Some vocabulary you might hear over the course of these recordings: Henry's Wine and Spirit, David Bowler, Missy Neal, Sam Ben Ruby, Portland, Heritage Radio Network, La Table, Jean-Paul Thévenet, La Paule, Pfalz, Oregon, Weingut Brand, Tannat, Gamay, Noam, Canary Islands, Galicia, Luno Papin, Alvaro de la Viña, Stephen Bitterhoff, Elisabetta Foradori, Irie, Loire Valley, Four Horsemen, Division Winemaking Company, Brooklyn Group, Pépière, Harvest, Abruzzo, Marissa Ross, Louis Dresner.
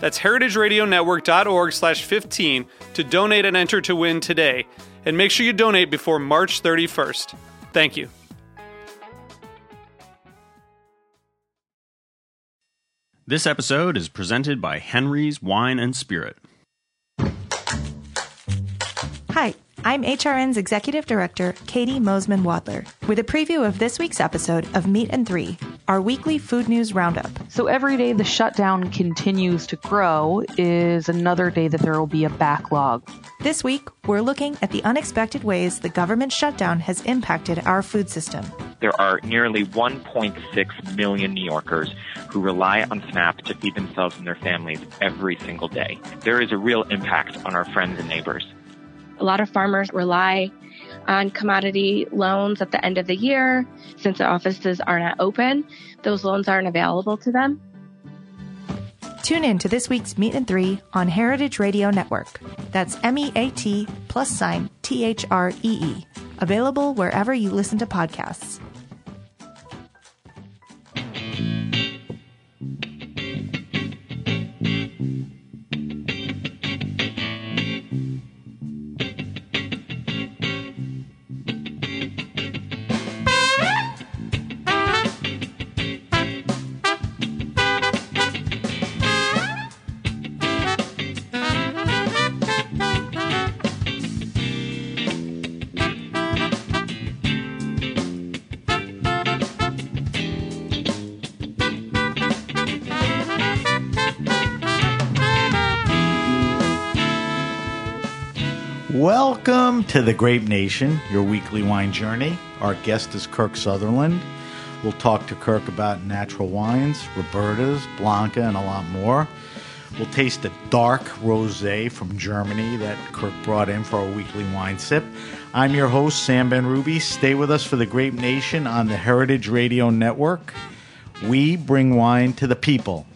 That's heritageradionetwork.org/15 to donate and enter to win today. And make sure you donate before March 31st. Thank you. This episode is presented by Henry's Wine and Spirit. Hi. I'm HRN's Executive Director, Katie Moseman-Wadler, with a preview of this week's episode of Meat and Three, our weekly food news roundup. So every day the shutdown continues to grow is another day that there will be a backlog. This week, we're looking at the unexpected ways the government shutdown has impacted our food system. There are nearly 1.6 million New Yorkers who rely on SNAP to feed themselves and their families every single day. There is a real impact on our friends and neighbors. A lot of farmers rely on commodity loans at the end of the year. Since the offices are not open, those loans aren't available to them. Tune in to this week's Meat and Three on Heritage Radio Network. That's MEAT+THREE. Available wherever you listen to podcasts. Welcome to The Grape Nation, your weekly wine journey. Our guest is Kirk Sutherland. We'll talk to Kirk about natural wines, Roberta's, Blanca, and a lot more. We'll taste a dark rosé from Germany that Kirk brought in for our weekly wine sip. I'm your host, Sam Ben Ruby. Stay with us for The Grape Nation on the Heritage Radio Network. We bring wine to the people.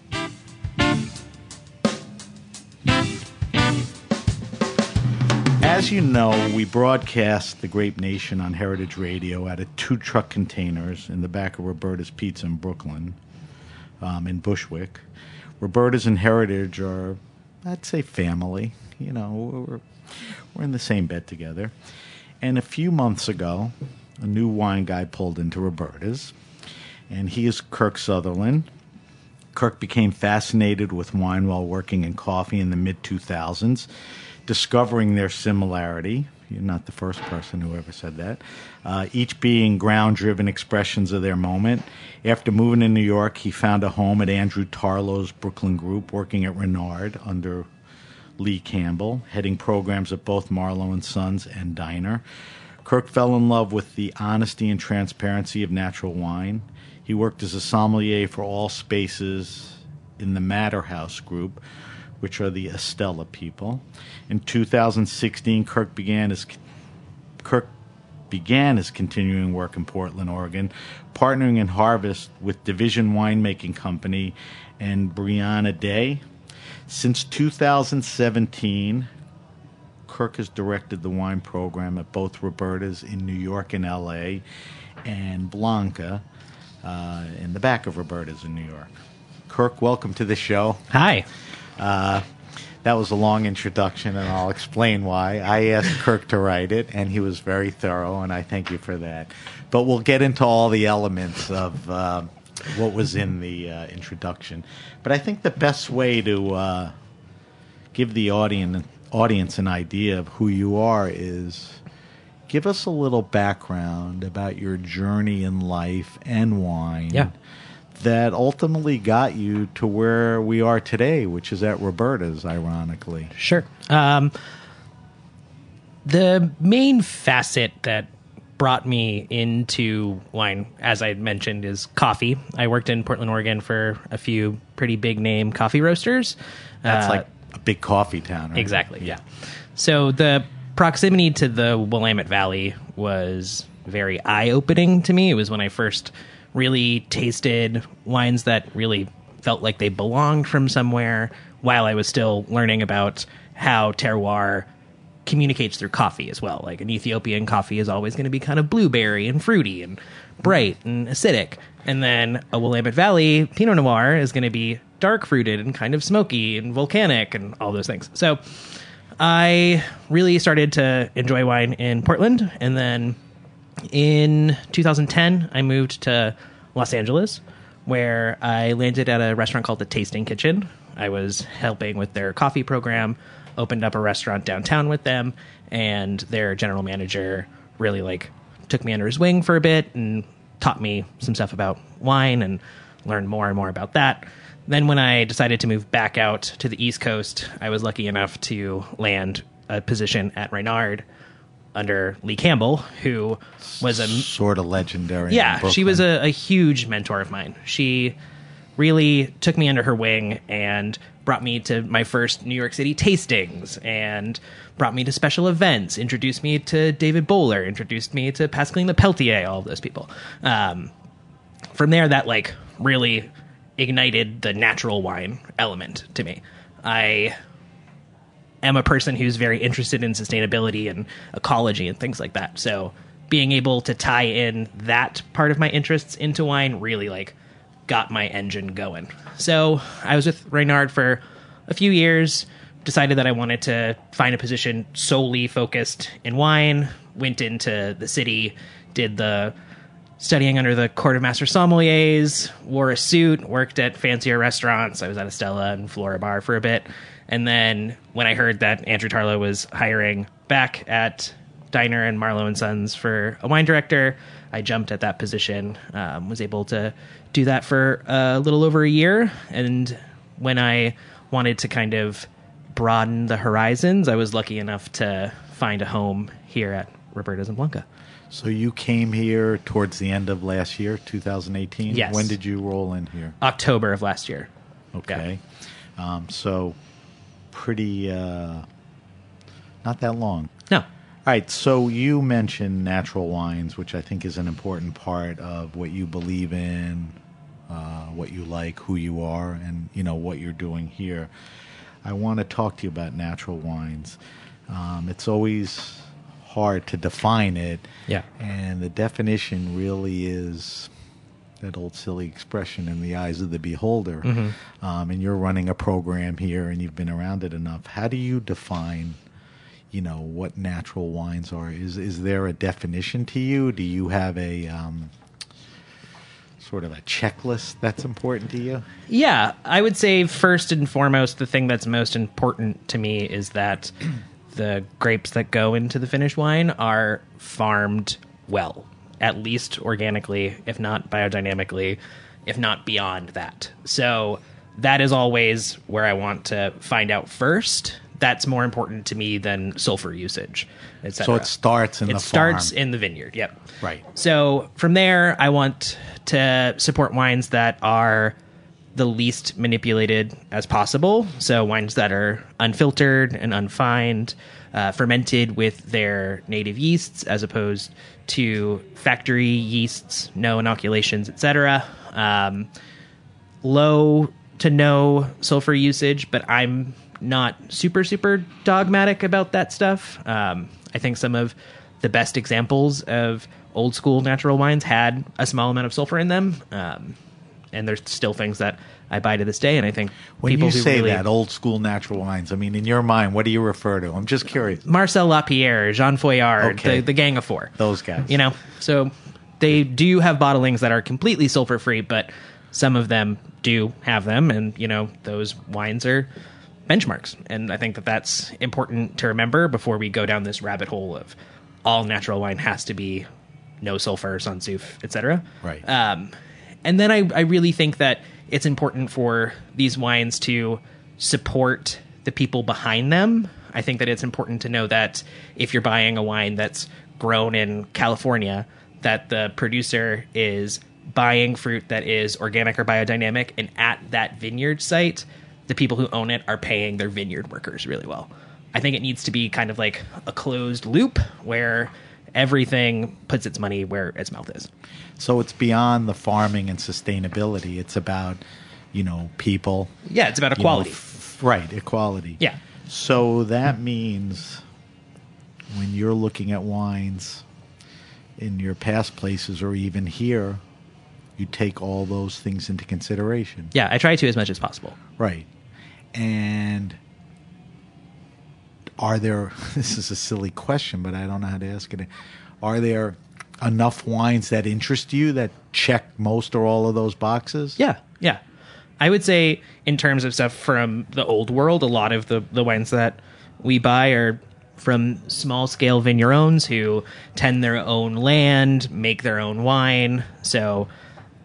As you know, we broadcast The Grape Nation on Heritage Radio out of 2 truck containers in the back of Roberta's Pizza in Brooklyn, in Bushwick. Roberta's and Heritage are, I'd say, family. You know, we're in the same bed together. And a few months ago, a new wine guy pulled into Roberta's, and he is Kirk Sutherland. Kirk became fascinated with wine while working in coffee in the mid-2000s. Discovering their similarity, you're not the first person who ever said that, each being ground-driven expressions of their moment. After moving to New York, he found a home at Andrew Tarlow's Brooklyn Group, working at Reynard under Lee Campbell, heading programs at both Marlowe & Sons and Diner. Kirk fell in love with the honesty and transparency of natural wine. He worked as a sommelier for all spaces in the Matter House group, which are the Estella people. In 2016, Kirk began his continuing work in Portland, Oregon, partnering in Harvest with Division Winemaking Company and Brianne Day. Since 2017, Kirk has directed the wine program at both Roberta's in New York and L.A. and Blanca in the back of Roberta's in New York. Kirk, welcome to the show. Hi. That was a long introduction, and I'll explain why. I asked Kirk to write it, and he was very thorough, and I thank you for that. But we'll get into all the elements of what was in the introduction. But I think the best way to give the audience an idea of who you are is give us a little background about your journey in life and wine that ultimately got you to where we are today, which is at Roberta's, ironically. Sure. The main facet that brought me into wine, as I mentioned, is coffee. I worked in Portland, Oregon for a few pretty big-name coffee roasters. That's like a big coffee town, right? Exactly, yeah. So the proximity to the Willamette Valley was very eye-opening to me. It was when I first really tasted wines that really felt like they belonged from somewhere, while I was still learning about how terroir communicates through coffee as well. Like an Ethiopian coffee is always going to be kind of blueberry and fruity and bright and acidic. And then a Willamette Valley Pinot Noir is going to be dark fruited and kind of smoky and volcanic and all those things. So I really started to enjoy wine in Portland. And then in 2010, I moved to Los Angeles, where I landed at a restaurant called The Tasting Kitchen. I was helping with their coffee program, opened up a restaurant downtown with them, and their general manager really like took me under his wing for a bit and taught me some stuff about wine and learned more and more about that. Then when I decided to move back out to the East Coast, I was lucky enough to land a position at Reynard under Lee Campbell, who was a sort of legendary. Yeah, she was a huge mentor of mine. She really took me under her wing and brought me to my first New York City tastings and brought me to special events, introduced me to David Bowler, introduced me to Pascaline Lepeltier, all of those people. From there, that like really ignited the natural wine element to me. I am a person who's very interested in sustainability and ecology and things like that. So being able to tie in that part of my interests into wine really like got my engine going. So I was with Reynard for a few years, decided that I wanted to find a position solely focused in wine, went into the city, did the studying under the quartermaster sommeliers, wore a suit, worked at fancier restaurants. I was at Estella and Flora Bar for a bit. And then when I heard that Andrew Tarlow was hiring back at Diner and Marlowe and Sons for a wine director, I jumped at that position, was able to do that for a little over a year. And when I wanted to kind of broaden the horizons, I was lucky enough to find a home here at Roberta's and Blanca. So you came here towards the end of last year, 2018? Yes. When did you roll in here? October of last year. Okay. Yeah. So pretty, not that long. No. All right, so you mentioned natural wines, which I think is an important part of what you believe in, what you like, who you are, and you know what you're doing here. I want to talk to you about natural wines. It's always hard to define it, and the definition really is that old silly expression, in the eyes of the beholder. Mm-hmm. And you're running a program here, and you've been around it enough. How do you define, you know, what natural wines are? Is there a definition to you? Do you have a sort of a checklist that's important to you? Yeah, I would say first and foremost, the thing that's most important to me is that the grapes that go into the finished wine are farmed well, at least organically, if not biodynamically, if not beyond that. So that is always where I want to find out first. That's more important to me than sulfur usage, et cetera. So it starts in the farm. It starts in the vineyard, yep. Right. So from there, I want to support wines that are the least manipulated as possible. So wines that are unfiltered and unfined, fermented with their native yeasts as opposed to factory yeasts, no inoculations, et cetera. Low to no sulfur usage, but I'm not super dogmatic about that stuff. I think some of the best examples of old school natural wines had a small amount of sulfur in them, and there's still things that I buy to this day. And I think when people, you say really, that old school natural wines, I mean, in your mind, what do you refer to? I'm just curious. Marcel Lapierre, Jean Foillard, okay, the gang of four, those guys, you know. So they do have bottlings that are completely sulfur free, but some of them do have them, and you know, those wines are benchmarks. And I think that that's important to remember before we go down this rabbit hole of all natural wine has to be no sulfur, Sansouf, etc. Right. And then I really think that it's important for these wines to support the people behind them. I think that it's important to know that if you're buying a wine that's grown in California, that the producer is buying fruit that is organic or biodynamic, and at that vineyard site, the people who own it are paying their vineyard workers really well. I think it needs to be kind of like a closed loop where everything puts its money where its mouth is. So it's beyond the farming and sustainability. It's about, you know, people. Yeah, it's about equality. Equality. Yeah. So that means when you're looking at wines in your past places or even here, you take all those things into consideration. Yeah, I try to as much as possible. Right. And are there, this is a silly question, but I don't know how to ask it. Are there enough wines that interest you that check most or all of those boxes? Yeah, yeah. I would say in terms of stuff from the old world, a lot of the wines that we buy are from small-scale vignerons who tend their own land, make their own wine. So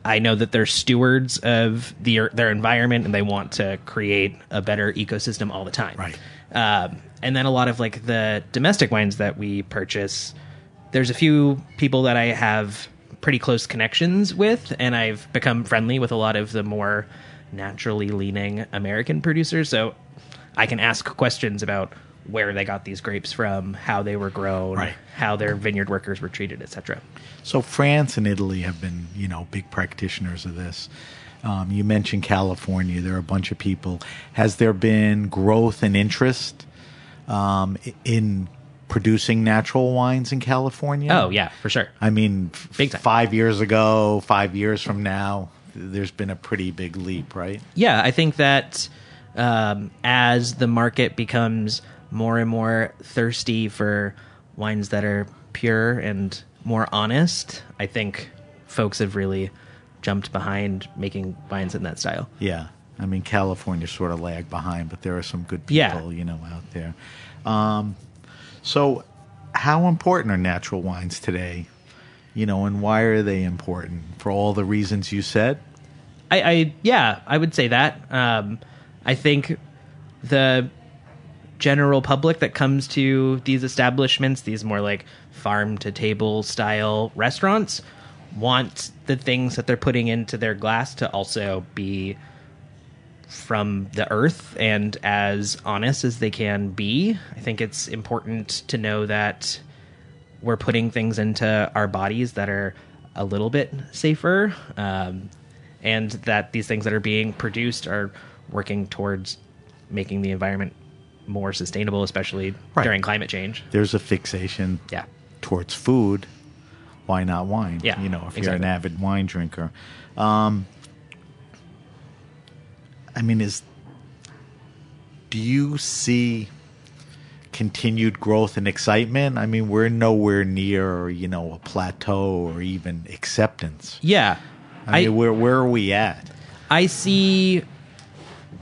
I know that they're stewards of their environment, and they want to create a better ecosystem all the time. Right. And then a lot of like the domestic wines that we purchase, there's a few people that I have pretty close connections with, and I've become friendly with a lot of the more naturally leaning American producers. So I can ask questions about where they got these grapes from, how they were grown, right, how their vineyard workers were treated, etc. So France and Italy have been, you know, big practitioners of this. You mentioned California. There are a bunch of people. Has there been growth and interest in producing natural wines in California? Oh, yeah, for sure. I mean, big time. 5 years from now, there's been a pretty big leap, right? Yeah, I think that as the market becomes more and more thirsty for wines that are pure and more honest, I think folks have really jumped behind making wines in that style. Yeah. I mean, California sort of lagged behind, but there are some good people, you know, out there. So how important are natural wines today? You know, and why are they important? For all the reasons you said? I would say that. I think the general public that comes to these establishments, these more like farm to table style restaurants, want the things that they're putting into their glass to also be from the earth and as honest as they can be. I think it's important to know that we're putting things into our bodies that are a little bit safer, and that these things that are being produced are working towards making the environment more sustainable, especially during climate change. There's a fixation towards food. Why not wine? Yeah, you know, if you're an avid wine drinker. I mean, do you see continued growth and excitement? I mean, we're nowhere near, you know, a plateau or even acceptance. Yeah. I mean, where are we at? I see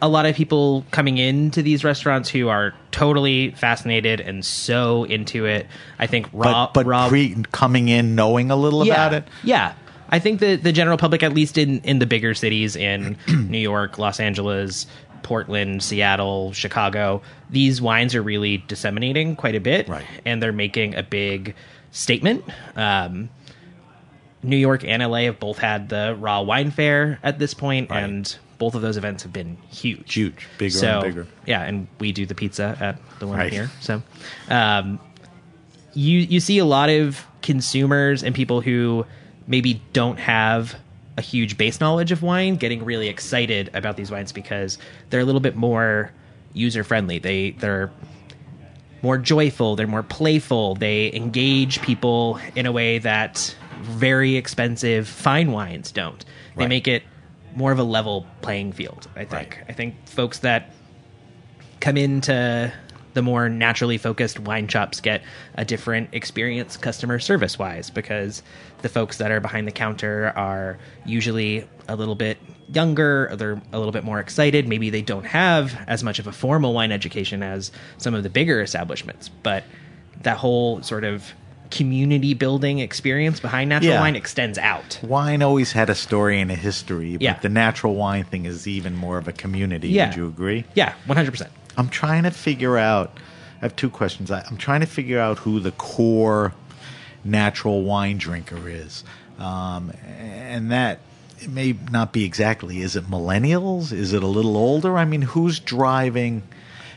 a lot of people coming into these restaurants who are totally fascinated and so into it. I think coming in knowing a little about it. Yeah. I think that the general public, at least in the bigger cities in New York, Los Angeles, Portland, Seattle, Chicago, these wines are really disseminating quite a bit. Right. And they're making a big statement. New York and LA have both had the Raw Wine Fair at this point. Right. And both of those events have been huge. Bigger and bigger. Yeah, and we do the pizza at the one here. So you see a lot of consumers and people who maybe don't have a huge base knowledge of wine getting really excited about these wines because they're a little bit more user-friendly. They're more joyful. They're more playful. They engage people in a way that very expensive fine wines don't. They make it more of a level playing field, I think. Right. I think folks that come into the more naturally focused wine shops get a different experience customer service-wise because the folks that are behind the counter are usually a little bit younger, they're a little bit more excited. Maybe they don't have as much of a formal wine education as some of the bigger establishments, but that whole sort of community building experience behind natural wine extends out. Wine always had a story and a history, but the natural wine thing is even more of a community. Would you agree? Yeah, 100%. I'm trying to figure out, I have two questions. I'm trying to figure out who the core natural wine drinker is. And that it may not be exactly, is it millennials? Is it a little older? I mean, who's driving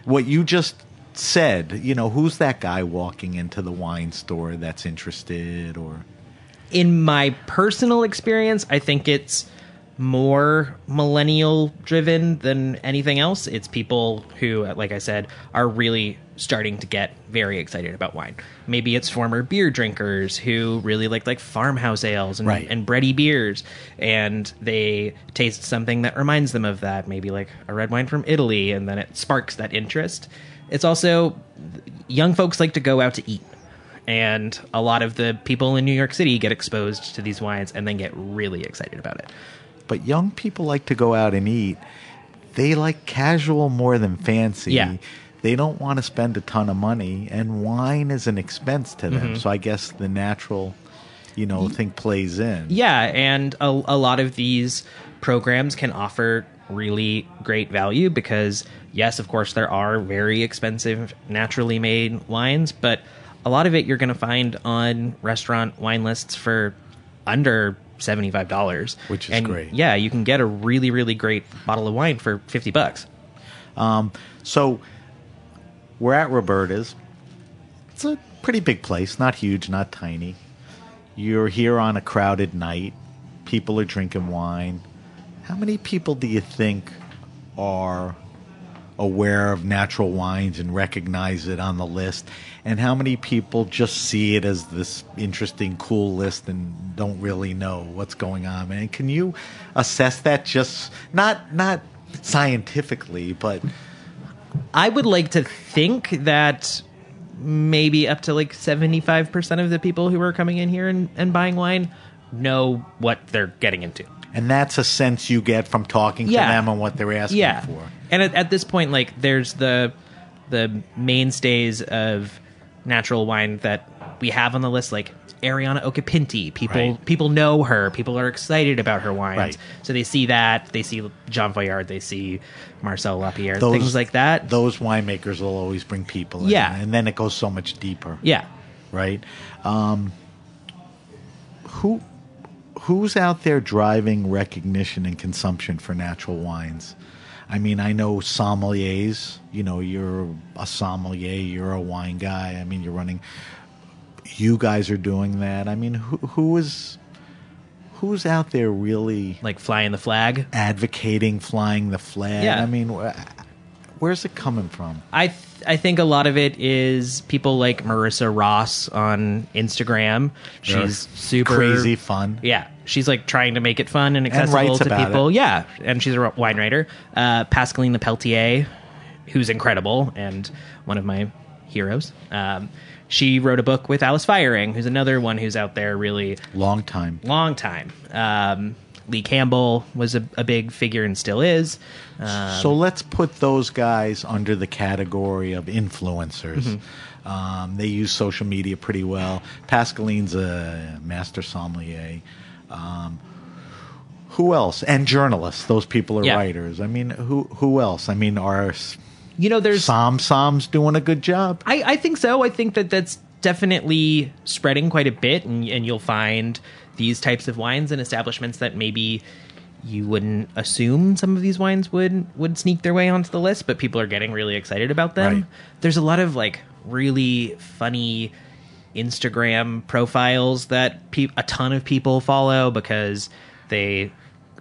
what you just said? You know, who's that guy walking into the wine store that's interested? Or in my personal experience, I think it's more millennial driven than anything else. It's people who, like I said, are really starting to get very excited about wine. Maybe it's former beer drinkers who really like farmhouse ales and bready beers, and they taste something that reminds them of that, maybe like a red wine from Italy, and then it sparks that interest. It's also young folks like to go out to eat, and a lot of the people in New York City get exposed to these wines and then get really excited about it. But young people like to go out and eat. They like casual more than fancy. Yeah. They don't want to spend a ton of money, and wine is an expense to them. Mm-hmm. So I guess the natural, thing plays in. Yeah, and a lot of these programs can offer really great value because, yes, of course, there are very expensive naturally made wines, but a lot of it you're going to find on restaurant wine lists for under $75. Which is great. Yeah, you can get a really, really great bottle of wine for $50. So... we're at Roberta's. It's a pretty big place, not huge, not tiny. You're here on a crowded night. People are drinking wine. How many people do you think are aware of natural wines and recognize it on the list? And how many people just see it as this interesting, cool list and don't really know what's going on, man? Can you assess that just not scientifically, but... I would like to think that maybe up to 75% of the people who are coming in here and buying wine know what they're getting into. And that's a sense you get from talking to them and what they're asking for. And at this point, there's the mainstays of natural wine that we have on the list, like Arianna Occhipinti. People know her. People are excited about her wines. Right. So they see that. They see Jean Foillard. They see Marcel Lapierre. Things like that. Those winemakers will always bring people in. Yeah. And then it goes so much deeper. Yeah. Right? Who's out there driving recognition and consumption for natural wines? I mean, I know sommeliers. You're a sommelier. You're a wine guy. I mean, you're running... you guys are doing that. I mean, who's out there really... flying the flag? Advocating flying the flag. Yeah. I mean, where's it coming from? I think a lot of it is people like Marissa Ross on Instagram. She's super... crazy fun. Yeah. She's, trying to make it fun and accessible to people. It. Yeah. And she's a wine writer. Pascaline Lepeltier, who's incredible and one of my heroes. She wrote a book with Alice Firing, who's another one who's out there really... Long time. Lee Campbell was a big figure and still is. So let's put those guys under the category of influencers. Mm-hmm. They use social media pretty well. Pascaline's a master sommelier. Who else? And journalists. Those people are writers. I mean, who else? I mean, are... there's Sam's doing a good job. I think so. I think that's definitely spreading quite a bit, and you'll find these types of wines in establishments that maybe you wouldn't assume some of these wines would sneak their way onto the list, but people are getting really excited about them. Right. There's a lot of really funny Instagram profiles that a ton of people follow because they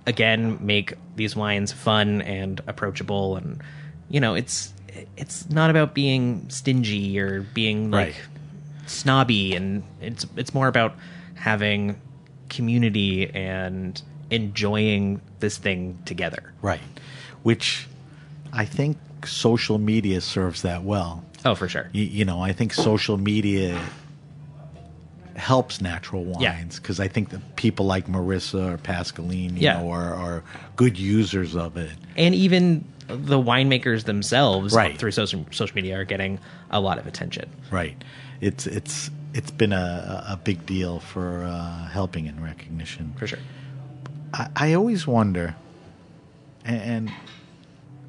again make these wines fun and approachable and. It's not about being stingy or being snobby, and it's more about having community and enjoying this thing together. Right. Which I think social media serves that well. Oh, for sure. I think social media helps natural wines because I think that people like Marissa or Pascaline, are good users of it. And even the winemakers themselves through social media are getting a lot of attention. Right. It's it's been a big deal for helping in recognition. For sure. I always wonder, and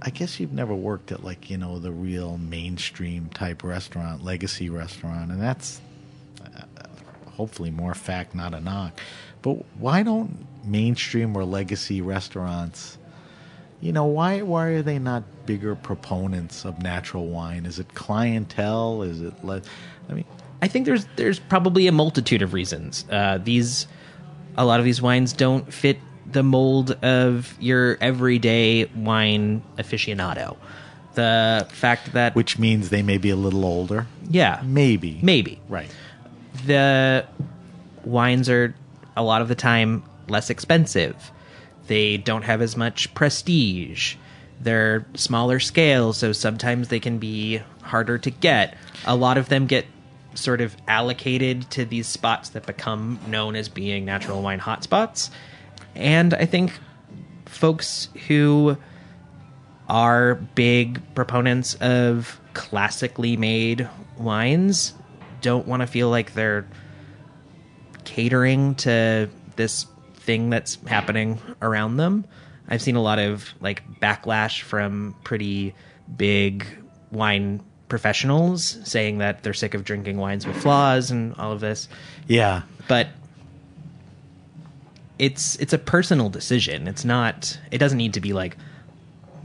I guess you've never worked at, like, you know, the real mainstream type restaurant, legacy restaurant, and that's hopefully more fact, not a knock. But why don't mainstream or legacy restaurants, you know, why are they not bigger proponents of natural wine? Is it clientele? Is it I mean, I think there's probably a multitude of reasons. A lot of these wines don't fit the mold of your everyday wine aficionado. The fact that... Which means they may be a little older. Yeah. Maybe. Right. The wines are, a lot of the time, less expensive. They don't have as much prestige. They're smaller scale, so sometimes they can be harder to get. A lot of them get sort of allocated to these spots that become known as being natural wine hotspots. And I think folks who are big proponents of classically made wines don't want to feel like they're catering to this thing that's happening around them. I've seen a lot of, like, backlash from pretty big wine professionals saying that they're sick of drinking wines with flaws and all of this. Yeah. But it's a personal decision. It's not, it doesn't need to be like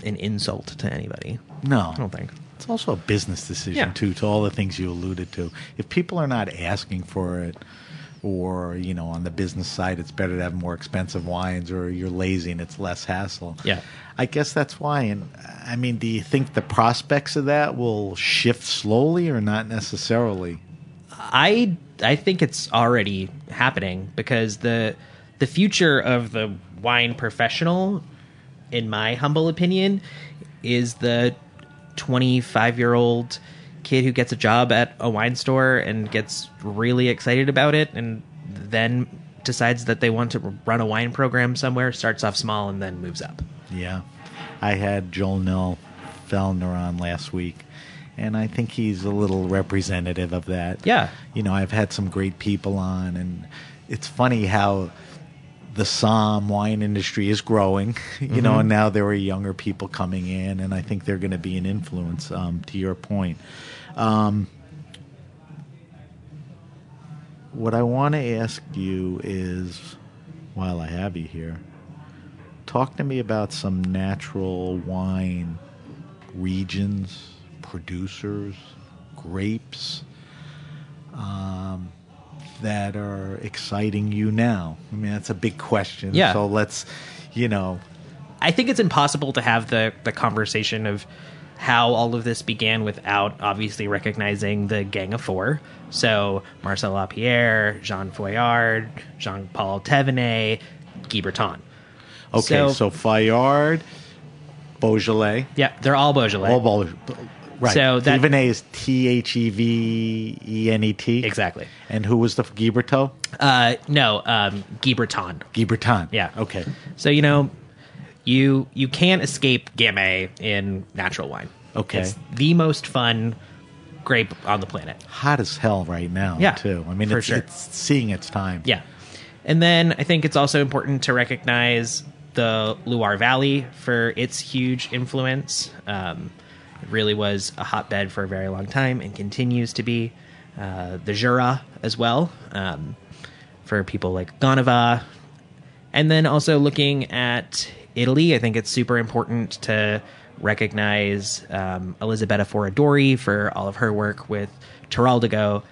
an insult to anybody. No. I don't think. It's also a business decision, too, to all the things you alluded to. If people are not asking for it, or, you know, on the business side, it's better to have more expensive wines, or you're lazy and it's less hassle. Yeah. I guess that's why. And I mean, do you think the prospects of that will shift slowly or not necessarily? I think it's already happening, because the future of the wine professional, in my humble opinion, is the 25-year-old kid who gets a job at a wine store and gets really excited about it, and then decides that they want to run a wine program somewhere, starts off small, and then moves up. Yeah. I had Joel Nell Fellner on last week, and I think he's a little representative of that. Yeah. You know, I've had some great people on, and it's funny how the Somme wine industry is growing, you mm-hmm. know, and now there are younger people coming in, and I think they're going to be an influence, to your point. What I want to ask you is, while I have you here, talk to me about some natural wine regions, producers, grapes, that are exciting you now. I mean, that's a big question. Yeah. So let's, you know. I think it's impossible to have the conversation of how all of this began without obviously recognizing the Gang of Four. So Marcel Lapierre, Jean Foillard, Jean-Paul Thévenet, Guy Breton. Okay, so Foillard, Beaujolais. Yeah, they're all Beaujolais. All Beaujolais. Right. So that, Thévenet is T-H-E-V-E-N-E-T. Exactly. And who was the Guy Breton? No, Guy Breton. Guy Breton. Yeah. Okay. So, you know, you can't escape Gamay in natural wine. Okay. It's the most fun grape on the planet. Hot as hell right now, too. I mean, it's seeing its time. Yeah. And then I think it's also important to recognize the Loire Valley for its huge influence. It really was a hotbed for a very long time and continues to be. The Jura as well, for people like Godiva. And then also looking at Italy, I think it's super important to recognize Elisabetta Foradori for all of her work with Turaldigo,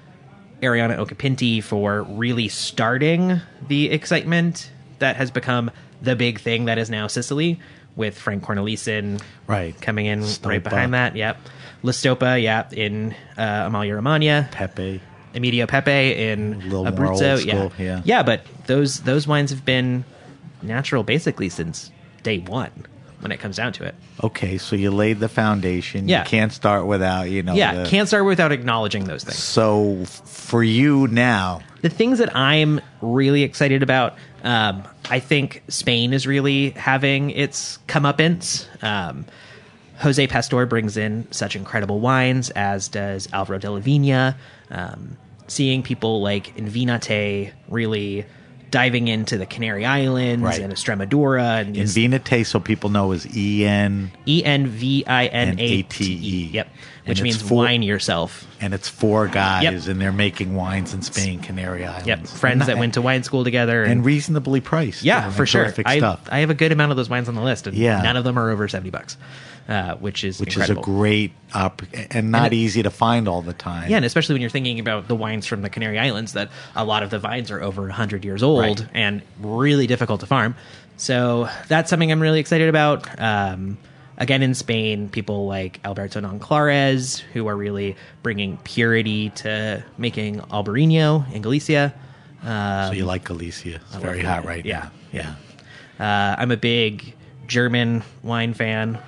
Arianna Occhipinti for really starting the excitement that has become the big thing that is now Sicily, with Frank Cornelissen coming in Stopa. Right behind that. Yep. La Stopa, in Emilia-Romagna. Pepe. Emilio Pepe in Abruzzo. Yeah, but those wines have been natural basically since day one when it comes down to it. Okay, so you laid the foundation. Yeah. You can't start without, you know. Yeah, can't start without acknowledging those things. So for you now, the things that I'm really excited about, I think Spain is really having its comeuppance. Jose Pastor brings in such incredible wines, as does Alvaro de la Viña. seeing people like Envínate really diving into the Canary Islands and Extremadura. And Envínate, so people know, is E-N-V-I-N-A-T-E. Yep. Which means wine yourself. And it's four guys, and they're making wines in Spain, Canary Islands. Yep. Friends that went to wine school together. And reasonably priced. Yeah, for sure. Stuff. I have a good amount of those wines on the list, and none of them are over $70. Which is a great and not easy to find all the time. Yeah, and especially when you're thinking about the wines from the Canary Islands, that a lot of the vines are over 100 years old and really difficult to farm. So that's something I'm really excited about. Again, in Spain, people like Alberto Nonclares, who are really bringing purity to making Albarino in Galicia. So you like Galicia. It's very hot right now. Yeah. I'm a big German wine fan.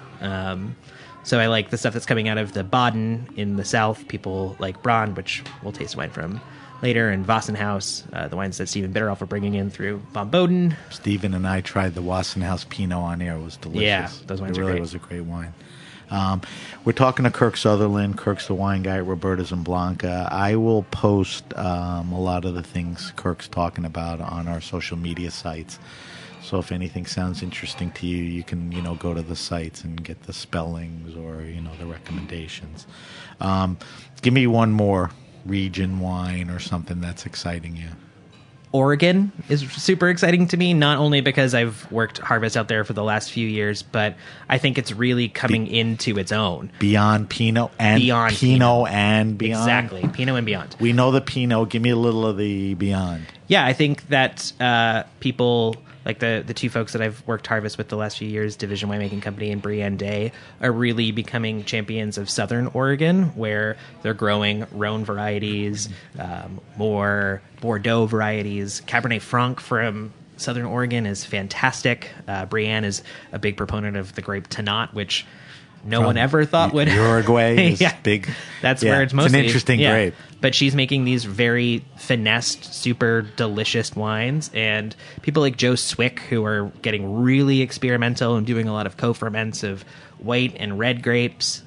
So I like the stuff that's coming out of the Baden in the south. People like Brand, which we'll taste wine from later, and Wassenhaus, the wines that Stephen Bitterhoff are bringing in through Von Boden. Stephen and I tried the Wassenhaus Pinot on air. It was delicious. Yeah, those wines are great. It really was a great wine. We're talking to Kirk Sutherland. Kirk's the wine guy at Roberta's and Blanca. I will post a lot of the things Kirk's talking about on our social media sites. So if anything sounds interesting to you, you can, go to the sites and get the spellings or, the recommendations. Give me one more region wine or something that's exciting you. Oregon is super exciting to me, not only because I've worked Harvest out there for the last few years, but I think it's really coming into its own. Beyond Pinot and Beyond. Exactly, Pinot and Beyond. We know the Pinot. Give me a little of the Beyond. Yeah, I think that people... Like the two folks that I've worked Harvest with the last few years, Division Winemaking Company and Brianne Day, are really becoming champions of Southern Oregon, where they're growing Rhone varieties, more Bordeaux varieties. Cabernet Franc from Southern Oregon is fantastic. Brianne is a big proponent of the grape Tannat, which no one ever thought would. Uruguay is big. That's where it's mostly. It's an interesting grape. But she's making these very finessed, super delicious wines. And people like Joe Swick, who are getting really experimental and doing a lot of co-ferments of white and red grapes.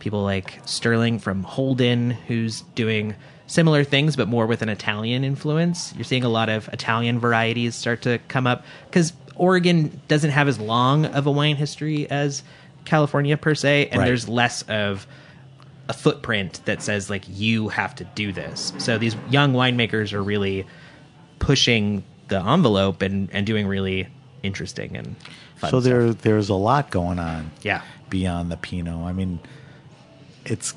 People like Sterling from Holden, who's doing similar things, but more with an Italian influence. You're seeing a lot of Italian varieties start to come up, because Oregon doesn't have as long of a wine history as California, per se, and there's less of a footprint that says, like, you have to do this. So these young winemakers are really pushing the envelope and doing really interesting and fun stuff. So there's a lot going on beyond the Pinot. I mean, it's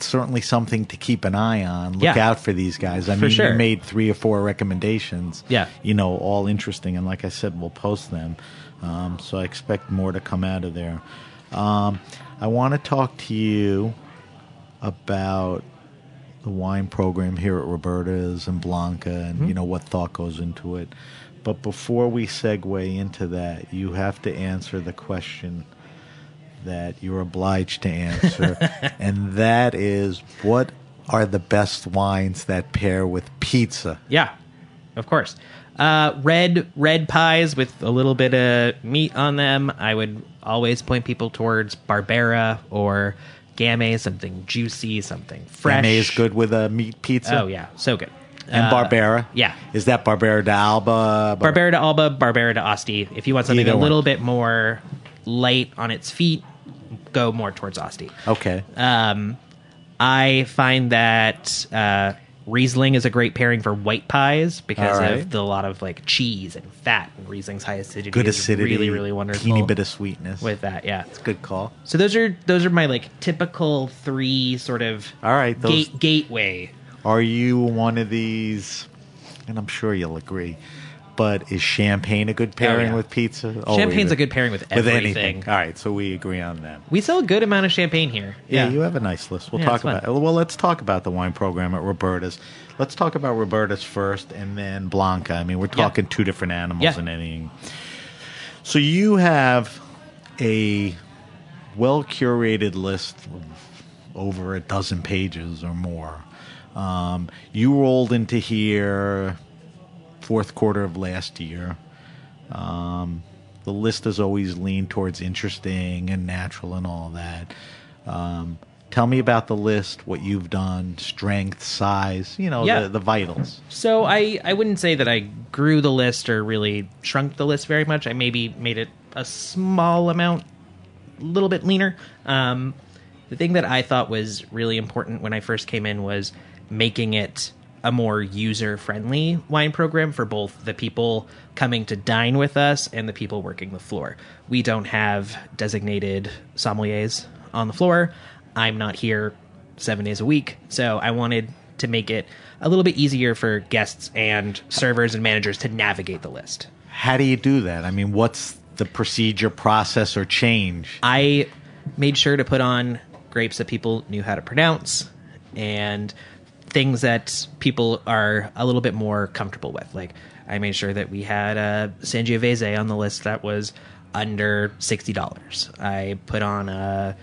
certainly something to keep an eye on. Look out for these guys. I mean, you made 3 or 4 recommendations, all interesting. And like I said, we'll post them. So I expect more to come out of there. I want to talk to you about the wine program here at Roberta's and Blanca and, what thought goes into it. But before we segue into that, you have to answer the question that you're obliged to answer, and that is, what are the best wines that pair with pizza? Yeah, of course. Red pies with a little bit of meat on them. I would always point people towards Barbera or Gamay, something juicy, something fresh. Gamay is good with a meat pizza. Oh, yeah. So good. And Barbera? Yeah. Is that Barbera d'Alba? Barbera d'Alba, Barbera d'Asti. If you want something a little bit more light on its feet, go more towards Asti. Okay. I find that... Riesling is a great pairing for white pies because of a lot of like cheese and fat, and Riesling's high acidity. Good acidity, really, really wonderful. Teeny bit of sweetness with that, yeah. It's a good call. So those are my like typical 3 sort of gateway. Are you one of these? And I'm sure you'll agree. But is champagne a good pairing with pizza? Champagne's a good pairing with everything. With anything. All right, so we agree on that. We sell a good amount of champagne here. Yeah, you have a nice list. We'll talk about it. Well, let's talk about the wine program at Roberta's. Let's talk about Roberta's first and then Blanca. I mean, we're talking 2 different animals and anything. So you have a well-curated list of over 12 pages or more. You rolled into here... fourth quarter of last year. The list has always leaned towards interesting and natural and all that. Tell me about the list, what you've done, strength, size, the vitals. So I wouldn't say that I grew the list or really shrunk the list very much. I maybe made it a small amount, a little bit leaner. The thing that I thought was really important when I first came in was making it a more user-friendly wine program for both the people coming to dine with us and the people working the floor. We don't have designated sommeliers on the floor. I'm not here 7 days a week, so I wanted to make it a little bit easier for guests and servers and managers to navigate the list. How do you do that? I mean, what's the procedure, process, or change? I made sure to put on grapes that people knew how to pronounce and things that people are a little bit more comfortable with. Like, I made sure that we had a Sangiovese on the list that was under $60. I put on a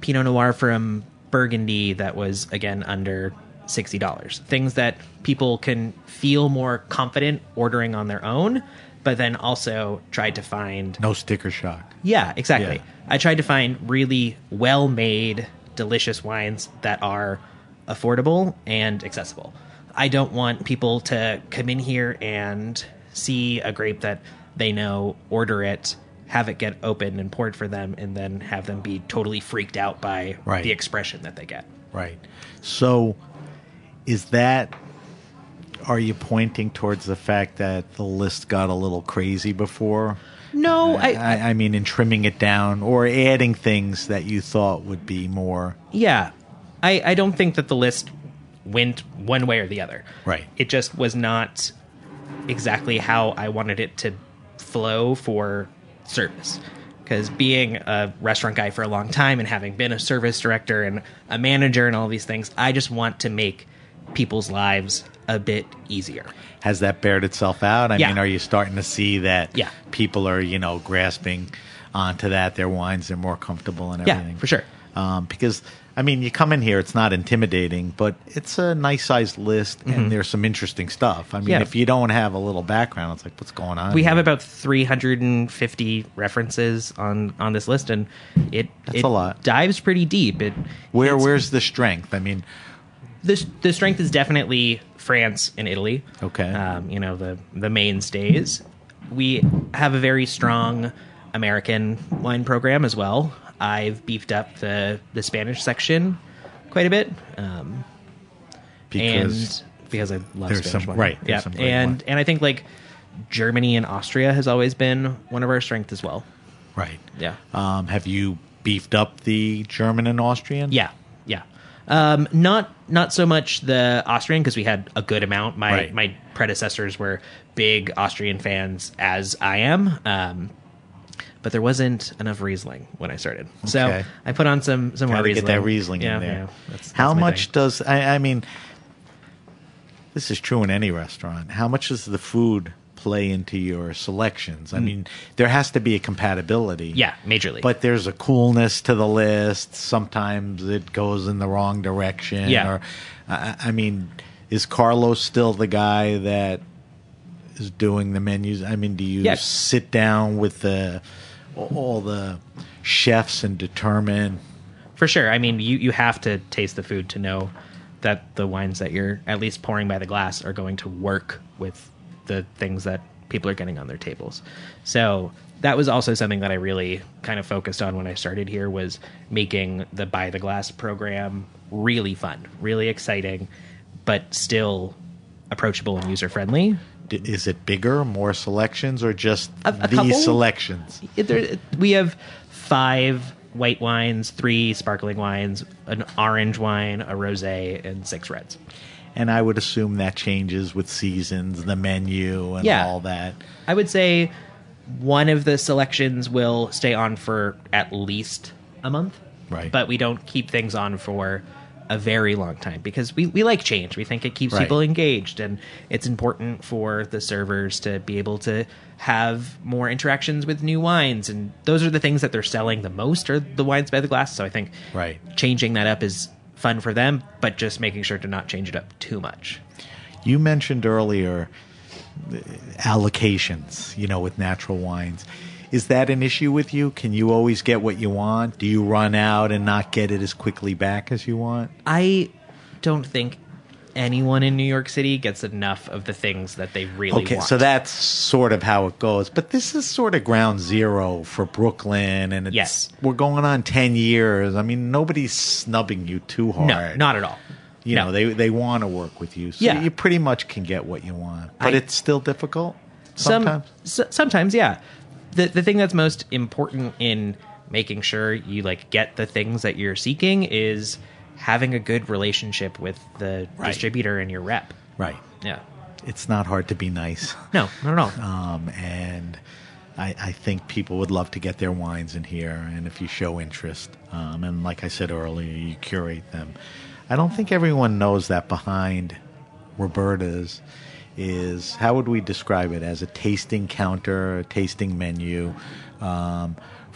Pinot Noir from Burgundy that was, again, under $60. Things that people can feel more confident ordering on their own, but then also tried to find... No sticker shock. Yeah, exactly. Yeah. I tried to find really well-made, delicious wines that are affordable and accessible. I don't want people to come in here and see a grape that they know, order it, have it get opened and poured for them, and then have them be totally freaked out by the expression that they get. Right. So are you pointing towards the fact that the list got a little crazy before? No. I mean, in trimming it down or adding things that you thought would be more. Yeah. I don't think that the list went one way or the other. Right. It just was not exactly how I wanted it to flow for service, because being a restaurant guy for a long time and having been a service director and a manager and all these things, I just want to make people's lives a bit easier. Has that bared itself out? I mean, are you starting to see that people are, grasping onto that, their wines, they're more comfortable and everything? Yeah, for sure. Because, you come in here, it's not intimidating, but it's a nice-sized list, and there's some interesting stuff. If you don't have a little background, it's like, what's going on? We have about 350 references on this list, and it a lot. Dives pretty deep. Where's the strength? The strength is definitely France and Italy. Okay. The mainstays. We have a very strong American wine program as well. I've beefed up the Spanish section quite a bit, because I love Spanish wine. Right. Yeah. And I think Germany and Austria has always been one of our strengths as well. Right. Yeah. Have you beefed up the German and Austrian? Yeah. Yeah. Not so much the Austrian, because we had a good amount. My predecessors were big Austrian fans, as I am. But there wasn't enough Riesling when I started. Okay. So I put on some more Riesling. Got to get that Riesling in there. Yeah, that's how much thing. Does... this is true in any restaurant. How much does the food play into your selections? There has to be a compatibility. Yeah, majorly. But there's a coolness to the list. Sometimes it goes in the wrong direction. Yeah. Or, is Carlos still the guy that is doing the menus? Do you sit down with the... all the chefs and determine? For sure. You have to taste the food to know that the wines that you're at least pouring by the glass are going to work with the things that people are getting on their tables. So that was also something that I really kind of focused on when I started here, was making the by the glass program really fun, really exciting, but still approachable and user-friendly. Is it bigger, more selections, or just these selections? We have 5 white wines, 3 sparkling wines, an orange wine, a rosé, and 6 reds. And I would assume that changes with seasons, the menu, and all that. I would say one of the selections will stay on for at least a month. Right. But we don't keep things on for a very long time, because we like change. We think it keeps people engaged, and it's important for the servers to be able to have more interactions with new wines. And those are the things that they're selling the most, are the wines by the glass. So I think changing that up is fun for them, but just making sure to not change it up too much. You mentioned earlier allocations, with natural wines. Is that an issue with you? Can you always get what you want? Do you run out and not get it as quickly back as you want? I don't think anyone in New York City gets enough of the things that they really want. Okay, so that's sort of how it goes. But this is sort of ground zero for Brooklyn. And it's, yes, we're going on 10 years. I mean, nobody's snubbing you too hard. No, not at all. You know, they want to work with you. So you pretty much can get what you want. But it's still difficult sometimes. Sometimes, yeah. The thing that's most important in making sure you like get the things that you're seeking is having a good relationship with the distributor and your rep. Right. Yeah. It's not hard to be nice. No, not at all. And I think people would love to get their wines in here. And if you show interest, and like I said earlier, you curate them. I don't think everyone knows that behind Roberta's is, how would we describe it, as a tasting counter, a tasting menu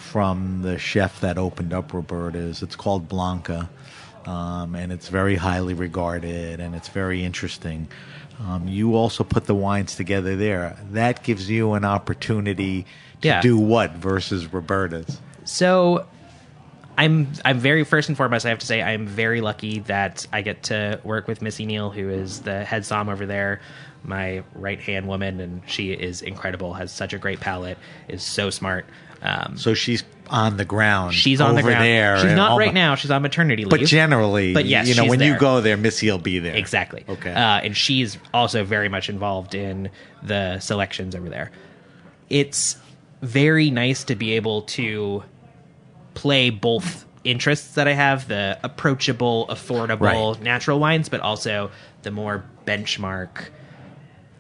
from the chef that opened up Roberta's. It's called Blanca, and it's very highly regarded, and it's very interesting. You also put the wines together there. That gives you an opportunity to do what versus Roberta's? So I'm very, first and foremost, I have to say I'm very lucky that I get to work with Missy Neal, who is the head somm over there, my right-hand woman, and she is incredible, has such a great palate, is so smart. So she's on the ground. She's on the ground. There she's not right now. She's on maternity leave. But generally, yes, you know, when you go there, Missy will be there. Exactly. Okay. And she's also very much involved in the selections over there. It's very nice to be able to play both interests that I have, the approachable, affordable, natural wines, but also the more benchmark,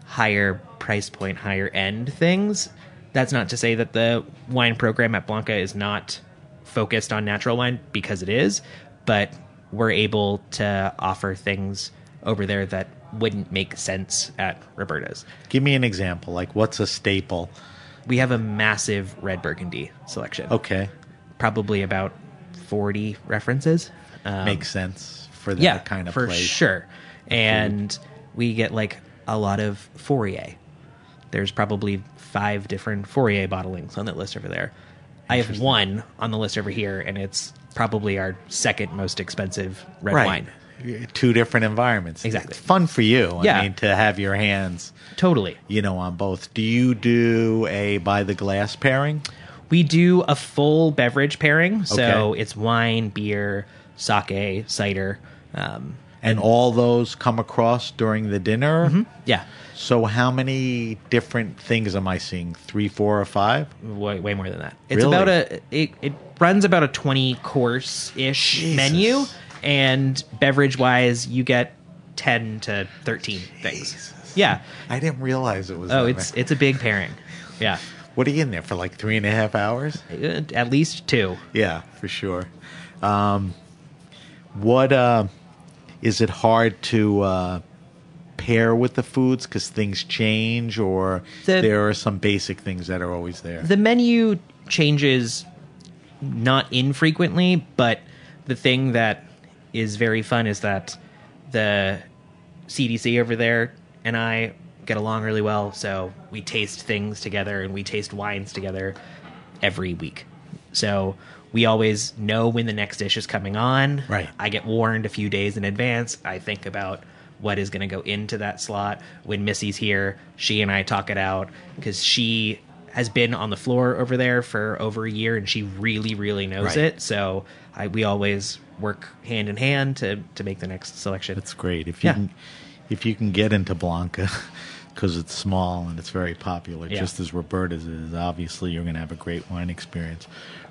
higher price point, higher end things. That's not to say that the wine program at Blanca is not focused on natural wine, because it is, but we're able to offer things over there that wouldn't make sense at Roberta's. Give me an example. Like, what's a staple? We have a massive red Burgundy selection. Okay. Probably about 40 references. Makes sense for that kind of place. Yeah, for sure. And we get like a lot of Fourier. There's probably 5 different Fourier bottlings on that list over there. I have one on the list over here, and it's probably our second most expensive red wine. 2 different environments. Exactly. It's fun for you. I mean, to have your hands on both. Do you do a by the glass pairing? We do a full beverage pairing, so it's wine, beer, sake, cider. And all those come across during the dinner? Mm-hmm. Yeah. So how many different things am I seeing? 3, 4, or 5? Way more than that. It's really? It runs about a 20-course-ish menu, and beverage-wise, you get 10 to 13 things. Yeah. I didn't realize it was that it's a big pairing. Yeah. What are you in there for, like 3.5 hours? At least 2. Yeah, for sure. Is it hard to pair with the foods because things change, or there are some basic things that are always there? The menu changes not infrequently, but the thing that is very fun is that the CDC over there and I get along really well, so we taste things together and we taste wines together every week. So we always know when the next dish is coming on. Right. I get warned a few days in advance. I think about what is going to go into that slot. When Missy's here, she and I talk it out, because she has been on the floor over there for over a year, and she really, really knows it. So we always work hand in hand to make the next selection. That's great. If you can get into Blanca, because it's small and it's very popular, just as Roberta's is, obviously you're going to have a great wine experience.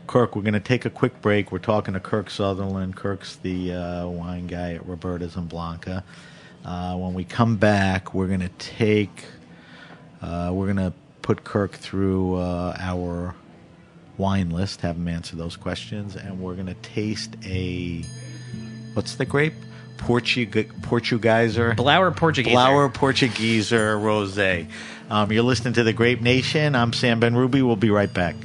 Kirk, we're going to take a quick break. We're talking to Kirk Sutherland. Kirk's the wine guy at Roberta's and Blanca. When we come back, we're going to put Kirk through our wine list, have him answer those questions, and we're going to taste what's the grape? Blauer Portugueser Rosé. You're listening to The Grape Nation. I'm Sam Ben Ruby. We'll be right back.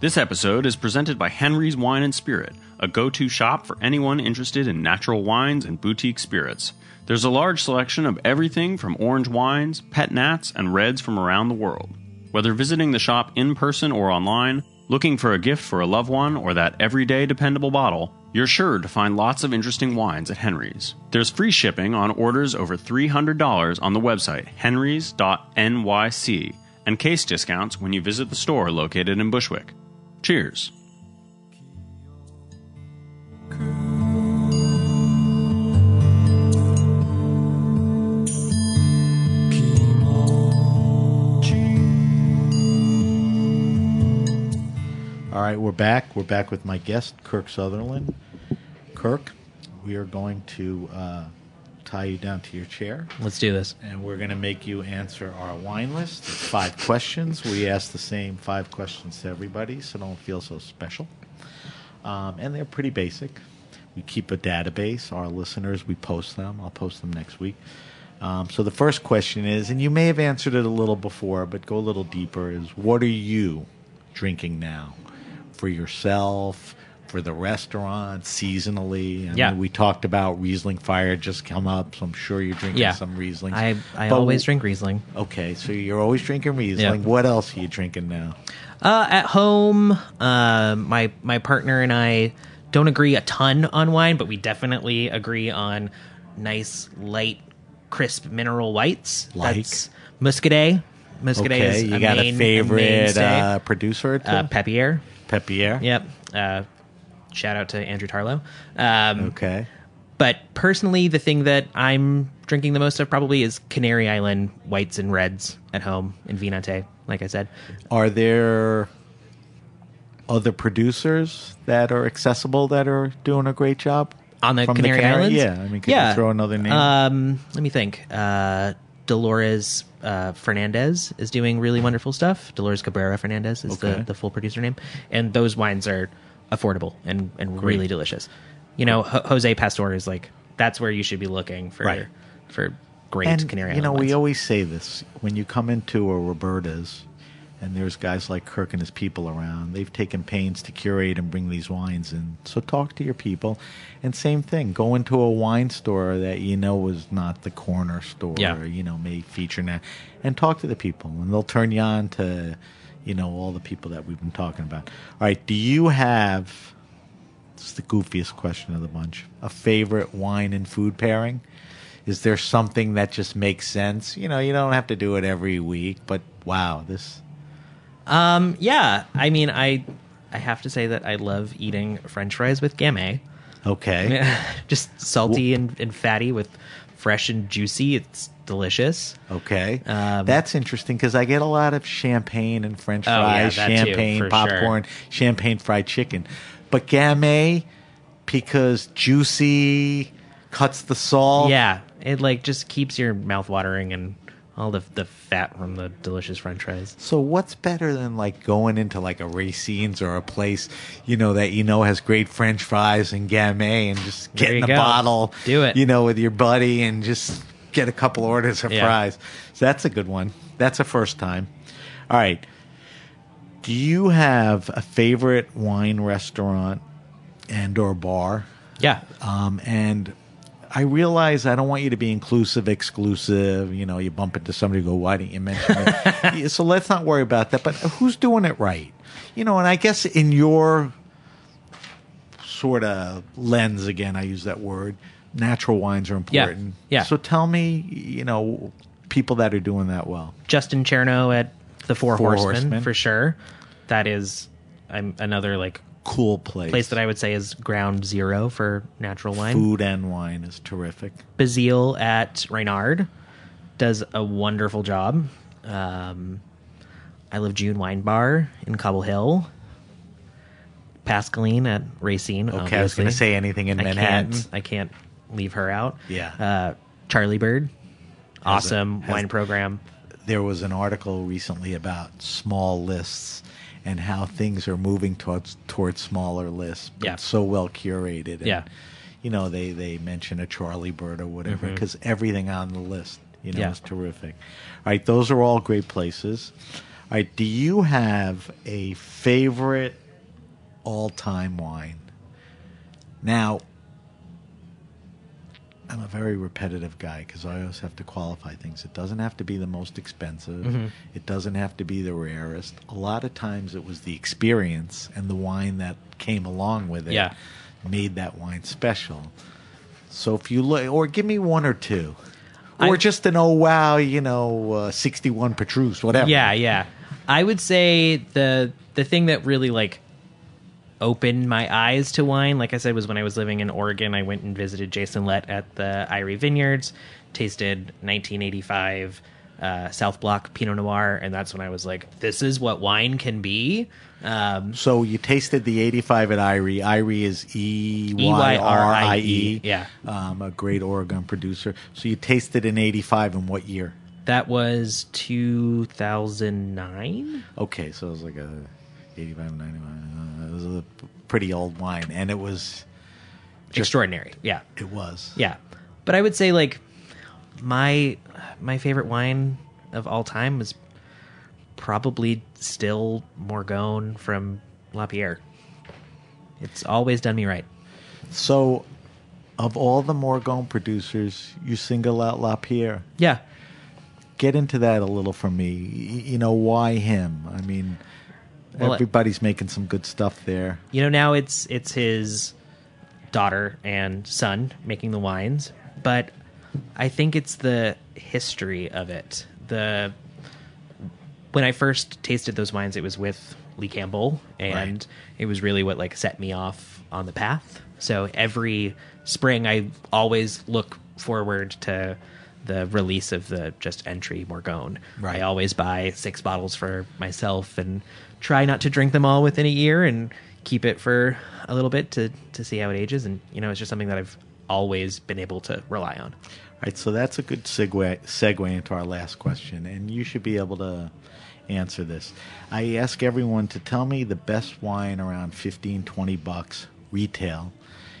This episode is presented by Henry's Wine and Spirit, a go-to shop for anyone interested in natural wines and boutique spirits. There's a large selection of everything from orange wines, pet nats, and reds from around the world. Whether visiting the shop in person or online, looking for a gift for a loved one, or that everyday dependable bottle, you're sure to find lots of interesting wines at Henry's. There's free shipping on orders over $300 on the website henrys.nyc and case discounts when you visit the store located in Bushwick. Cheers. All right, we're back. We're back with my guest, Kirk Sutherland. Kirk, we are going to tie you down to your chair. Let's do this. And we're going to make you answer our wine list. It's 5 questions. We ask the same 5 questions to everybody, so don't feel so special. And they're pretty basic. We keep a database. Our listeners, we post them. I'll post them next week. So the first question is, and you may have answered it a little before, but go a little deeper, is what are you drinking now for yourself, for the restaurant, seasonally? I mean, we talked about Riesling Fire just come up, so I'm sure you're drinking some Riesling. I always drink Riesling. Okay, so you're always drinking Riesling. Yeah. What else are you drinking now? At home, my partner and I don't agree a ton on wine, but we definitely agree on nice, light, crisp mineral whites. Like? That's Muscadet. Muscadet is you got a favorite producer? Pépière. Pépière? Yep. Shout out to Andrew Tarlow. Okay. But personally, the thing that I'm drinking the most of probably is Canary Island whites and reds at home in Envínate, like I said. Are there other producers that are accessible that are doing a great job? On the Canary Islands? Yeah. I mean, could you throw another name? Let me think. Dolores Fernandez is doing really wonderful stuff. Dolores Cabrera Fernandez is the full producer name. And those wines are affordable and great. Really delicious. You know, Jose Pastor is like, that's where you should be looking for for great Canary Island wines. We always say this. When you come into a Roberta's and there's guys like Kirk and his people around, they've taken pains to curate and bring these wines in. So talk to your people. And same thing, go into a wine store that is not the corner store, may feature now, and talk to the people. And they'll turn you on to, all the people that we've been talking about. All right, do you have, this is the goofiest question of the bunch, a favorite wine and food pairing? Is there something that just makes sense? You don't have to do it every week, but wow, this... I mean, I have to say that I love eating French fries with gamay. Okay. Just salty and fatty with fresh and juicy. It's delicious. Okay. That's interesting because I get a lot of champagne and French fries, champagne, popcorn, champagne fried chicken. But gamay, because juicy, cuts the salt. Yeah. It just keeps your mouth watering and... all the fat from the delicious French fries. So what's better than going into a Racine's or a place that has great French fries and gamay and just getting a bottle, do it with your buddy and just get a couple orders of fries. So that's a good one. That's a first time. All right. Do you have a favorite wine restaurant and or bar? Yeah. And I realize I don't want you to be inclusive, exclusive. You bump into somebody, go, why didn't you mention it? So let's not worry about that. But who's doing it right? And I guess in your sort of lens, again, I use that word, natural wines are important. Yeah. So tell me, people that are doing that well. Justin Chernow at the Four Horsemen, for sure. That is another, cool place. Place that I would say is ground zero for natural wine. Food and wine is terrific. Bazille at Reynard does a wonderful job. I Love June Wine Bar in Cobble Hill. Pascaline at Racine. Okay, obviously. I was going to say anything in Manhattan. I can't leave her out. Yeah. Charlie Bird. Awesome wine program. There was an article recently about small lists and how things are moving towards smaller lists, but so well curated. And, they mention a Charlie Bird or whatever because everything on the list, is terrific. All right, those are all great places. All right, do you have a favorite all-time wine? Now, I'm a very repetitive guy because I always have to qualify things. It doesn't have to be the most expensive. Mm-hmm. It doesn't have to be the rarest. A lot of times it was the experience and the wine that came along with it made that wine special. So if you look, or give me one or two. Or just an, oh, wow, you know, 61 Petrus, whatever. Yeah, yeah. I would say the thing that really, like, opened my eyes to wine, like I said, was when I was living in Oregon. I went and visited Jason Lett at the Irie Vineyards, tasted 1985 South Block Pinot Noir, and that's when I was like, this is what wine can be. So you tasted the 85 at Irie. Irie is E-Y-R-I-E. Yeah. A great Oregon producer. So you tasted an 85 in what year? That was 2009. Okay, so it was like a 85, 91. It was a pretty old wine, and it was extraordinary. Yeah, it was. Yeah, but I would say, like, my favorite wine of all time was probably still Morgone from Lapierre. It's always done me right. So, of all the Morgone producers, you single out Lapierre. Yeah. Get into that a little for me. You know, why him? I mean, well, everybody's making some good stuff there. You know, now it's his daughter and son making the wines, but I think it's the history of it. When I first tasted those wines, it was with Lee Campbell, and it was really what, like, set me off on the path. So every spring, I always look forward to the release of the just entry Morgone. Right. I always buy 6 bottles for myself and try not to drink them all within a year and keep it for a little bit to see how it ages. And, you know, it's just something that I've always been able to rely on. All right, so that's a good segue into our last question, and you should be able to answer this. I ask everyone to tell me the best wine around $15-$20 retail.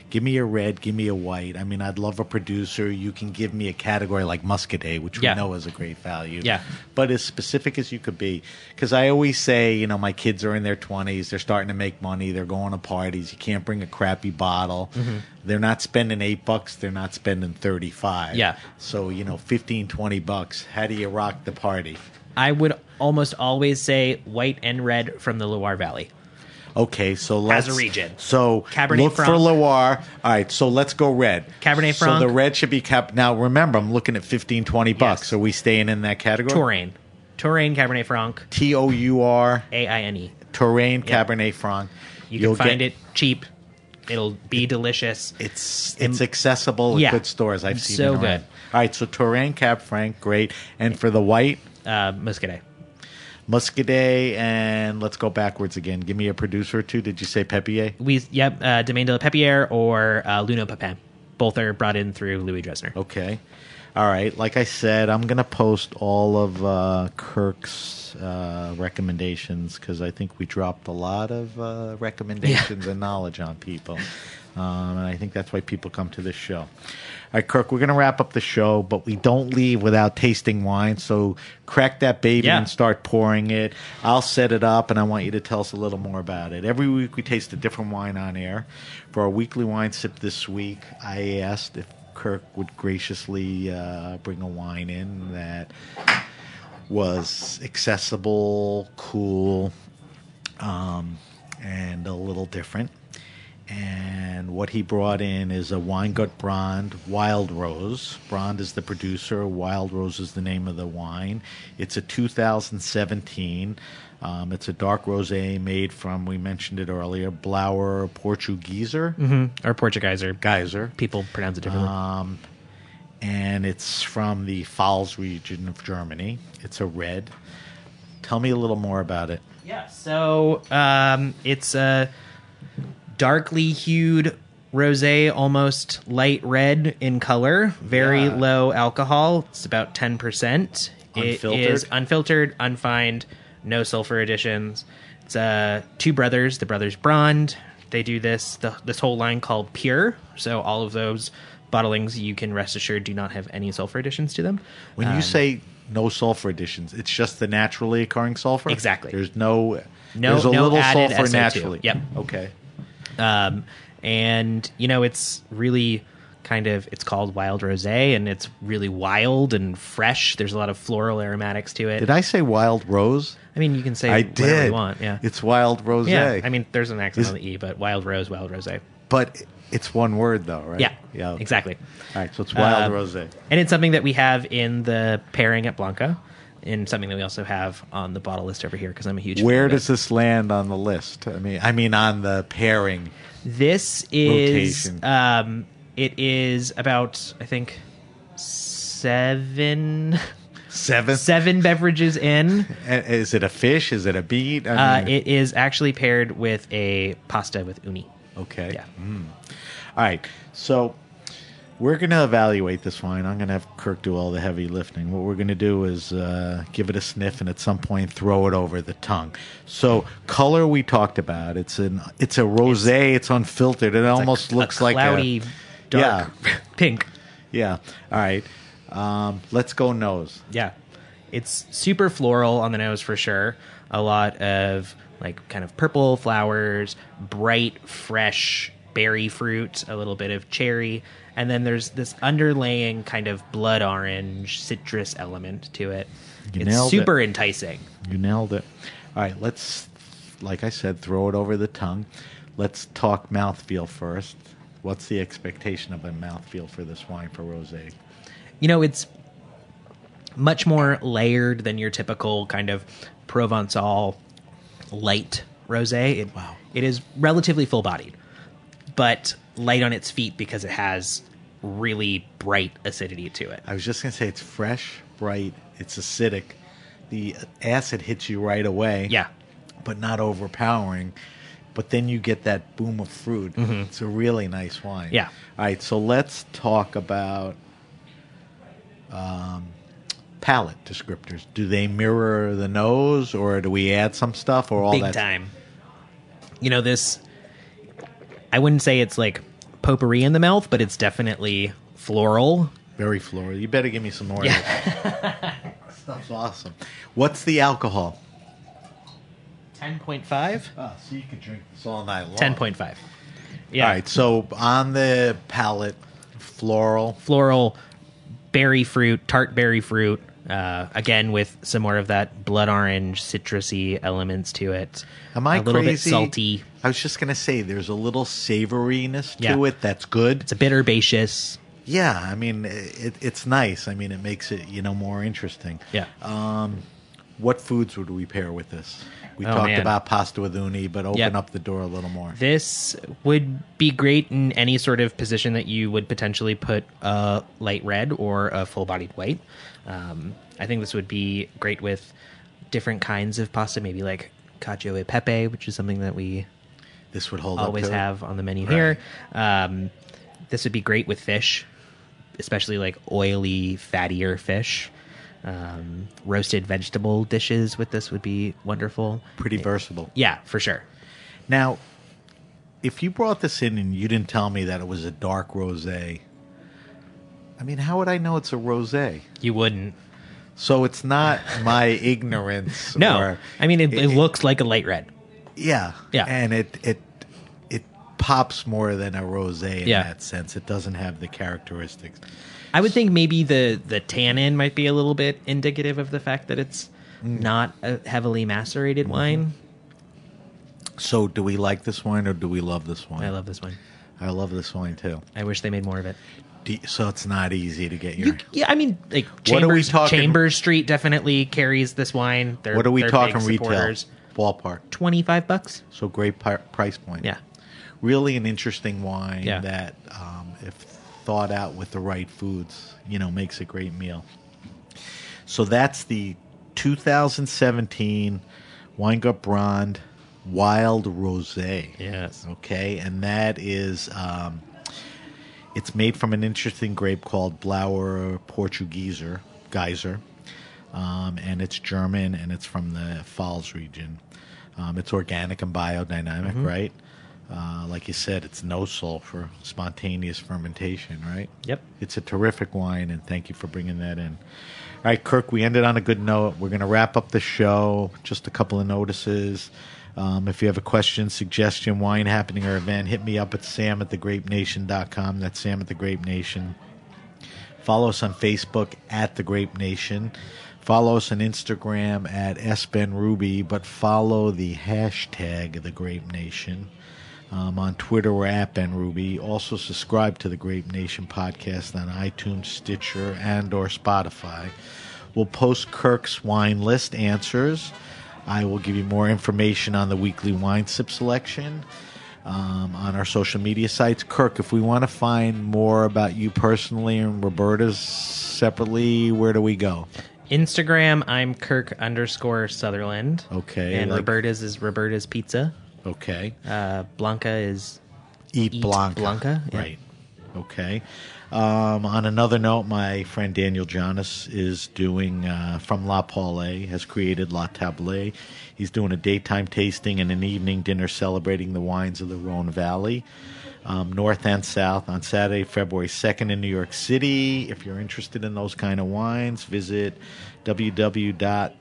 Give me a red, give me a white. I mean, I'd love a producer. You can give me a category like Muscadet, which we know is a great value. Yeah. But as specific as you could be. Because I always say, you know, my kids are in their 20s. They're starting to make money. They're going to parties. You can't bring a crappy bottle. Mm-hmm. They're not spending $8. They're not spending $35. Yeah. So, you know, $15-$20. How do you rock the party? I would almost always say white and red from the Loire Valley. Okay, so let's... As a region. So Cabernet look Franc. For Loire. All right, so let's go red. Cabernet Franc. So the red should be... Now, remember, I'm looking at $15-$20. Yes. Are we staying in that category? Touraine. Touraine Cabernet Franc. Touraine. Touraine Cabernet Franc. You'll find it cheap. It'll be delicious. It's accessible at good stores. I've seen it. So good. All right, so Touraine Cab Franc, great. And for the white? Muscadet. Muscadet, and let's go backwards again. Give me a producer or two. Did you say Pépière? Domaine de la Pépière or Luno Papin. Both are brought in through Louis Dresner. Okay. All right. Like I said, I'm going to post all of Kirk's recommendations because I think we dropped a lot of recommendations and knowledge on people. And I think that's why people come to this show. All right, Kirk, we're going to wrap up the show, but we don't leave without tasting wine. So crack that baby and start pouring it. I'll set it up, and I want you to tell us a little more about it. Every week we taste a different wine on air. For our weekly wine sip this week, I asked if Kirk would graciously bring a wine in that was accessible, cool, and a little different. And what he brought in is a Weingut Brand Wild Rose. Brand is the producer. Wild Rose is the name of the wine. It's a 2017. It's a dark rosé made from, we mentioned it earlier, Blauer Portugieser. Mm-hmm. Or Portugizer. Geyser. People pronounce it differently. And it's from the Pfalz region of Germany. It's a red. Tell me a little more about it. Yeah, so it's a... darkly hued rosé, almost light red in color, very low alcohol. It's about 10%. Unfiltered. It is unfiltered, unfined, no sulfur additions. It's two brothers, the brothers Brand. They do this whole line called Pure. So all of those bottlings, you can rest assured, do not have any sulfur additions to them. When you say no sulfur additions. It's just the naturally occurring sulfur? Exactly. There's no little added sulfur SO2. Naturally. Yep. Okay. And, you know, it's really kind of, it's called wild rosé, and it's really wild and fresh. There's a lot of floral aromatics to it. Did I say wild rose? I mean, you can say whatever you want. Yeah. It's wild rosé. Yeah. I mean, there's an accent on the E, but wild rose, wild rosé. But it's one word, though, right? Yeah, okay. Exactly. All right, so it's wild rosé. And it's something that we have in the pairing at Blanca, and something that we also have on the bottle list over here, because I'm a huge fan of it. Does this land on the list? I mean, on the pairing. This is it is about, I think, seven beverages in. Is it a fish? Is it a beet? It is actually paired with a pasta with uni. Okay. Yeah. Mm. All right. So we're going to evaluate this wine. I'm going to have Kirk do all the heavy lifting. What we're going to do is give it a sniff and at some point throw it over the tongue. So color we talked about. It's a rosé. It's unfiltered. It almost looks like a cloudy, dark pink. Yeah. All right. Let's go nose. Yeah. It's super floral on the nose for sure. A lot of like kind of purple flowers, bright, fresh berry fruit, a little bit of cherry. And then there's this underlaying kind of blood orange citrus element to it. It's super enticing. You nailed it. All right, let's, like I said, throw it over the tongue. Let's talk mouthfeel first. What's the expectation of a mouthfeel for this wine for rosé? You know, it's much more layered than your typical kind of Provençal light rosé. It is relatively full-bodied, but light on its feet because it has really bright acidity to it. I was just going to say it's fresh, bright, it's acidic. The acid hits you right away, yeah, but not overpowering. But then you get that boom of fruit. Mm-hmm. It's a really nice wine. Yeah. All right, so let's talk about palate descriptors. Do they mirror the nose, or do we add some stuff, or all that? Big time. You know, this, I wouldn't say it's like potpourri in the mouth, but it's definitely floral. Very floral. You better give me some more. Yeah. This stuff's awesome. What's the alcohol? 10.5. Oh, so you could drink this all night long. 10.5. Yeah. All right, so on the palate, floral. Floral, berry fruit, tart berry fruit. Again, with some more of that blood orange, citrusy elements to it. Am I crazy? A little bit salty. I was just going to say, there's a little savoriness to it that's good. It's a bit herbaceous. Yeah, I mean, it's nice. I mean, it makes it, you know, more interesting. Yeah. What foods would we pair with this? We talked about pasta with uni, but open up the door a little more. This would be great in any sort of position that you would potentially put a light red or a full-bodied white. I think this would be great with different kinds of pasta, maybe like cacio e pepe, which is something that we always have on the menu here. This would be great with fish, especially like oily, fattier fish. Roasted vegetable dishes with this would be wonderful. Pretty versatile. Yeah, for sure. Now, if you brought this in and you didn't tell me that it was a dark rosé, I mean, how would I know it's a rosé? You wouldn't. So it's not my ignorance. No, I mean, it looks like a light red. Yeah. Yeah. And it pops more than a rosé in that sense. It doesn't have the characteristics. I would think maybe the tannin might be a little bit indicative of the fact that it's not a heavily macerated wine. So do we like this wine or do we love this wine? I love this wine. I love this wine, too. I wish they made more of it. So it's not easy to get your... Yeah, I mean, like Chambers Street definitely carries this wine. What are we talking retail? Ballpark. $25. So great price point. Yeah. Really an interesting wine that if thought out with the right foods, you know, makes a great meal. So that's the 2017 Weingut Brand Wild Rosé. Yes. Okay, and that is, it's made from an interesting grape called Blauer Portugieser, Geyser, and it's German, and it's from the Pfalz region. It's organic and biodynamic, right? Like you said, it's no sulfur, spontaneous fermentation, right? Yep. It's a terrific wine, and thank you for bringing that in. All right, Kirk, we ended on a good note. We're going to wrap up the show. Just a couple of notices. If you have a question, suggestion, wine happening, or event, hit me up at sam@thegrapenation.com. That's Sam at The Grape Nation. Follow us on Facebook at The Grape Nation. Follow us on Instagram at SBenRuby, but follow the hashtag The Grape Nation. On Twitter, we're at Ben Ruby. Also, subscribe to the Grape Nation podcast on iTunes, Stitcher, and/or Spotify. We'll post Kirk's wine list answers. I will give you more information on the weekly wine sip selection on our social media sites. Kirk, if we want to find more about you personally and Roberta's separately, where do we go? Instagram, I'm Kirk_Sutherland. Okay. And like, Roberta's is Roberta's Pizza. Okay. Blanca is Eat Blanca. Blanca, yeah. Right. Okay. On another note, my friend Daniel Jonas is doing, from La Paule, has created La Table. He's doing a daytime tasting and an evening dinner celebrating the wines of the Rhone Valley, north and south, on Saturday, February 2nd in New York City. If you're interested in those kind of wines, visit www.latablenyc.com,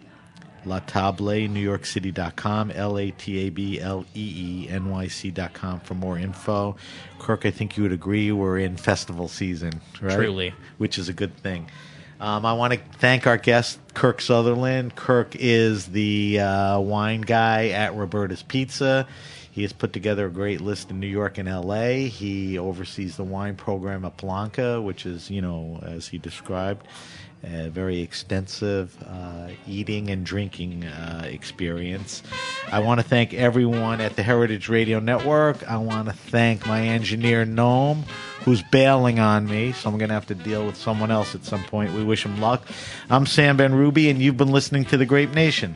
LATABLEENYC.com for more info. Kirk, I think you would agree we're in festival season, right? Truly. Which is a good thing. I want to thank our guest, Kirk Sutherland. Kirk is the wine guy at Roberta's Pizza. He has put together a great list in New York and L.A. He oversees the wine program at Blanca, which is, you know, as he described, a very extensive eating and drinking experience. I want to thank everyone at the Heritage Radio Network. I want to thank my engineer, Noam, who's bailing on me, so I'm going to have to deal with someone else at some point. We wish him luck. I'm Sam Ben Ruby, and you've been listening to The Grape Nation.